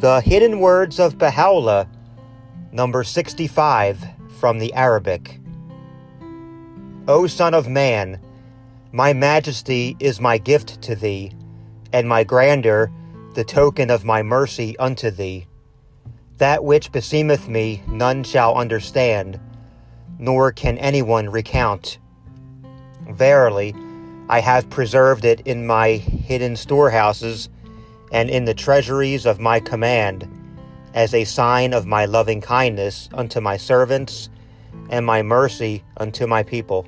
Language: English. The Hidden Words of Baha'u'llah, number 65 from the Arabic. O Son of Man, my majesty is my gift to thee, and my grandeur the token of my mercy unto thee. That which beseemeth me none shall understand, nor can anyone recount. Verily, I have preserved it in my hidden storehouses, and in the treasuries of my command, as a sign of my loving kindness unto my servants, and my mercy unto my people.